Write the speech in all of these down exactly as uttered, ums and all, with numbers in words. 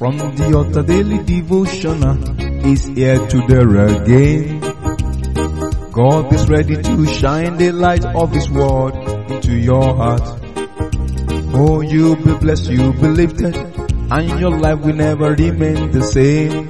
From the Altar Daily Devotional is here to there again. God is ready to shine the light of His Word into your heart. Oh, you'll be blessed, you'll be lifted, and your life will never remain the same.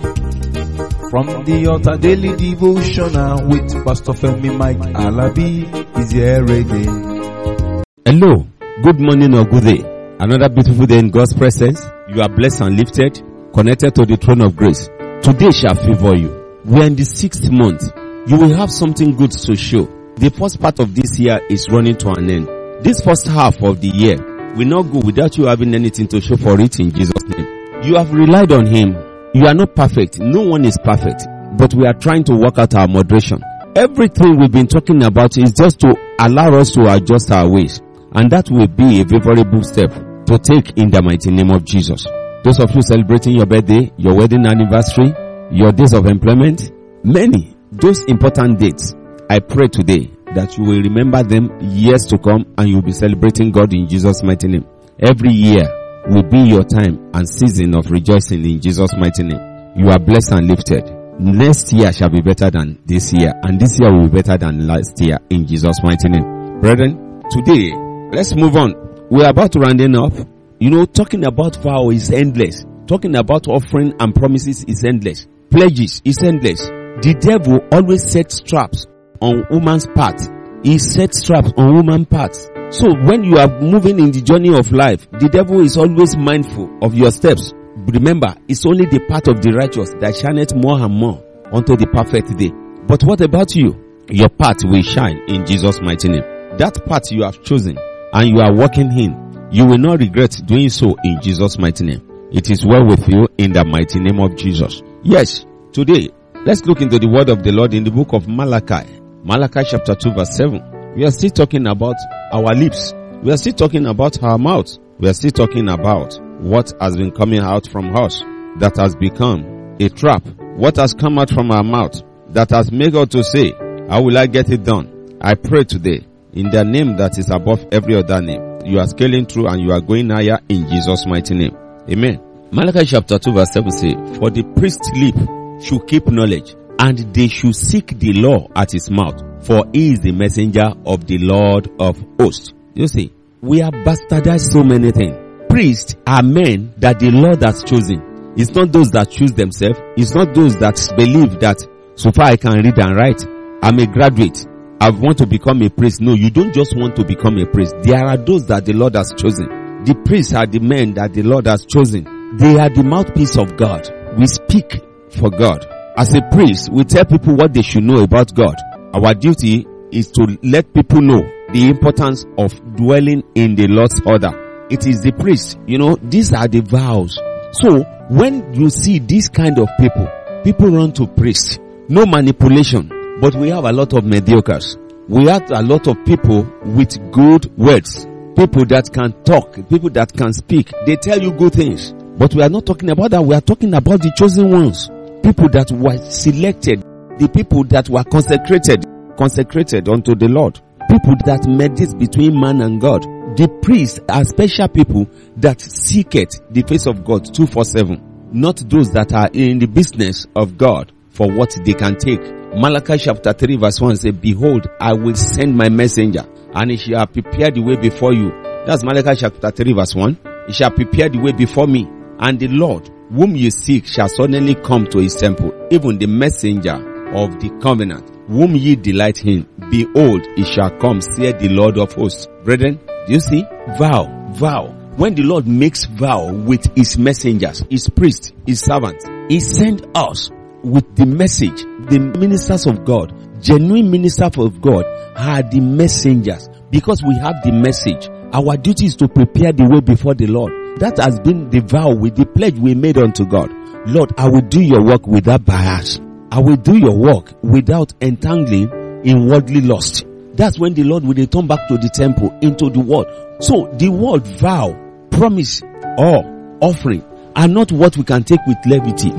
From the Altar Daily Devotional with Pastor Femi Michaelabi is here again. Hello, good morning or good day. Another beautiful day in God's presence. You are blessed and lifted, connected to the throne of grace. Today shall favor you. We are in the sixth month. You will have something good to show. The first part of this year is running to an end. This first half of the year will not go without you having anything to show for it in Jesus' name. You have relied on Him. You are not perfect. No one is perfect. But we are trying to work out our moderation. Everything we've been talking about is just to allow us to adjust our ways. And that will be a favorable step to take in the mighty name of Jesus. Those of you celebrating your birthday, your wedding anniversary, your days of employment, many, those important dates, I pray today that you will remember them years to come and you'll be celebrating God in Jesus' mighty name. Every year will be your time and season of rejoicing in Jesus' mighty name. You are blessed and lifted. Next year shall be better than this year, and this year will be better than last year in Jesus' mighty name. Brethren, today, let's move on. We're about to rounding up. You know, talking about vow is endless. Talking about offering and promises is endless. Pledges is endless. The devil always sets traps on woman's part. He sets traps on woman's part. So when you are moving in the journey of life, the devil is always mindful of your steps. Remember, it's only the path of the righteous that shineth more and more unto the perfect day. But what about you? Your path will shine in Jesus' mighty name. That path you have chosen and you are walking in, you will not regret doing so in Jesus' mighty name. It is well with you in the mighty name of Jesus. Yes, today, let's look into the word of the Lord in the book of Malachi. Malachi chapter two verse seven. We are still talking about our lips. We are still talking about our mouth. We are still talking about what has been coming out from us that has become a trap. What has come out from our mouth that has made us to say, how will I get it done? I pray today, in the name that is above every other name, you are scaling through and you are going higher in Jesus' mighty name. Amen. Malachi chapter two verse seven says, for the priest's lip should keep knowledge, and they should seek the law at his mouth, for he is the messenger of the Lord of hosts. You see, we have bastardized so many things. Priests are men that the Lord has chosen. It's not those that choose themselves. It's not those that believe that, so far I can read and write, I'm a graduate, I want to become a priest. No, you don't just want to become a priest. There are those that the Lord has chosen. The priests are the men that the Lord has chosen. They are the mouthpiece of God. We speak for God. As a priest, we tell people what they should know about God. Our duty is to let people know the importance of dwelling in the Lord's order. It is the priest. You know, these are the vows. So, when you see this kind of people, people run to priests. No manipulation. But we have a lot of mediocres. We have a lot of people with good words. People that can talk. People that can speak. They tell you good things. But we are not talking about that. We are talking about the chosen ones. People that were selected. The people that were consecrated. Consecrated unto the Lord. People that meditate between man and God. The priests are special people that seek it, the face of God twenty-four seven. Not those that are in the business of God for what they can take. Malachi chapter three verse one says, behold, I will send my messenger, and he shall prepare the way before you. That's Malachi chapter three verse one. He shall prepare the way before me, and the Lord whom you seek shall suddenly come to his temple, even the messenger of the covenant, whom ye delight in. Behold, he shall come, saith the Lord of hosts. Brethren, do you see? Vow, vow. When the Lord makes vow with his messengers, his priests, his servants, he sends us with the message. The ministers of God, genuine ministers of God, are the messengers. Because we have the message, our duty is to prepare the way before the Lord. That has been the vow with the pledge we made unto God. Lord, I will do your work without bias. I will do your work without entangling in worldly lust. That's when the Lord will return back to the temple, into the world. So the word vow, promise, or offering are not what we can take with levity.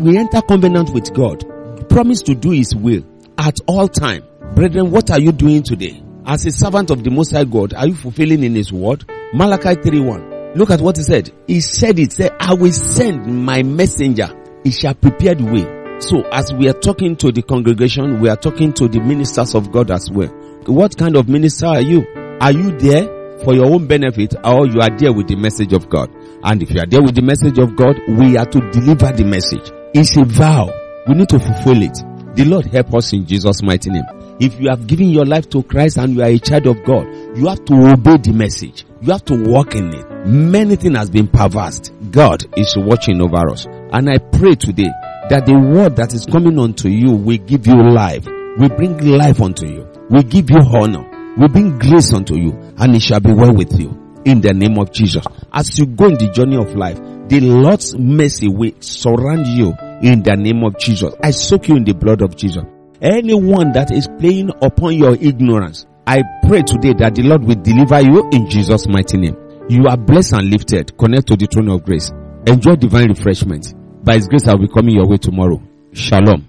We enter covenant with God. Promise to do his will at all time. Brethren, what are you doing today? As a servant of the Most High God, are you fulfilling in his word? Malachi three one. Look at what he said. He said it, said, I will send my messenger. He shall prepare the way. So as we are talking to the congregation, we are talking to the ministers of God as well. What kind of minister are you? Are you there for your own benefit, or you are there with the message of God? And if you are there with the message of God, we are to deliver the message. It's a vow. We need to fulfill it. The Lord help us in Jesus' mighty name. If you have given your life to Christ and you are a child of God, you have to obey the message. You have to walk in it. Many things has been perversed. God is watching over us. And I pray today that the word that is coming unto you will give you life. Will bring life unto you. Will give you honor. Will bring grace unto you. And it shall be well with you. In the name of Jesus. As you go in the journey of life, the Lord's mercy will surround you. In the name of Jesus. I soak you in the blood of Jesus. Anyone that is playing upon your ignorance, I pray today that the Lord will deliver you in Jesus' mighty name. You are blessed and lifted. Connect to the throne of grace. Enjoy divine refreshment. By His grace, I will be coming your way tomorrow. Shalom.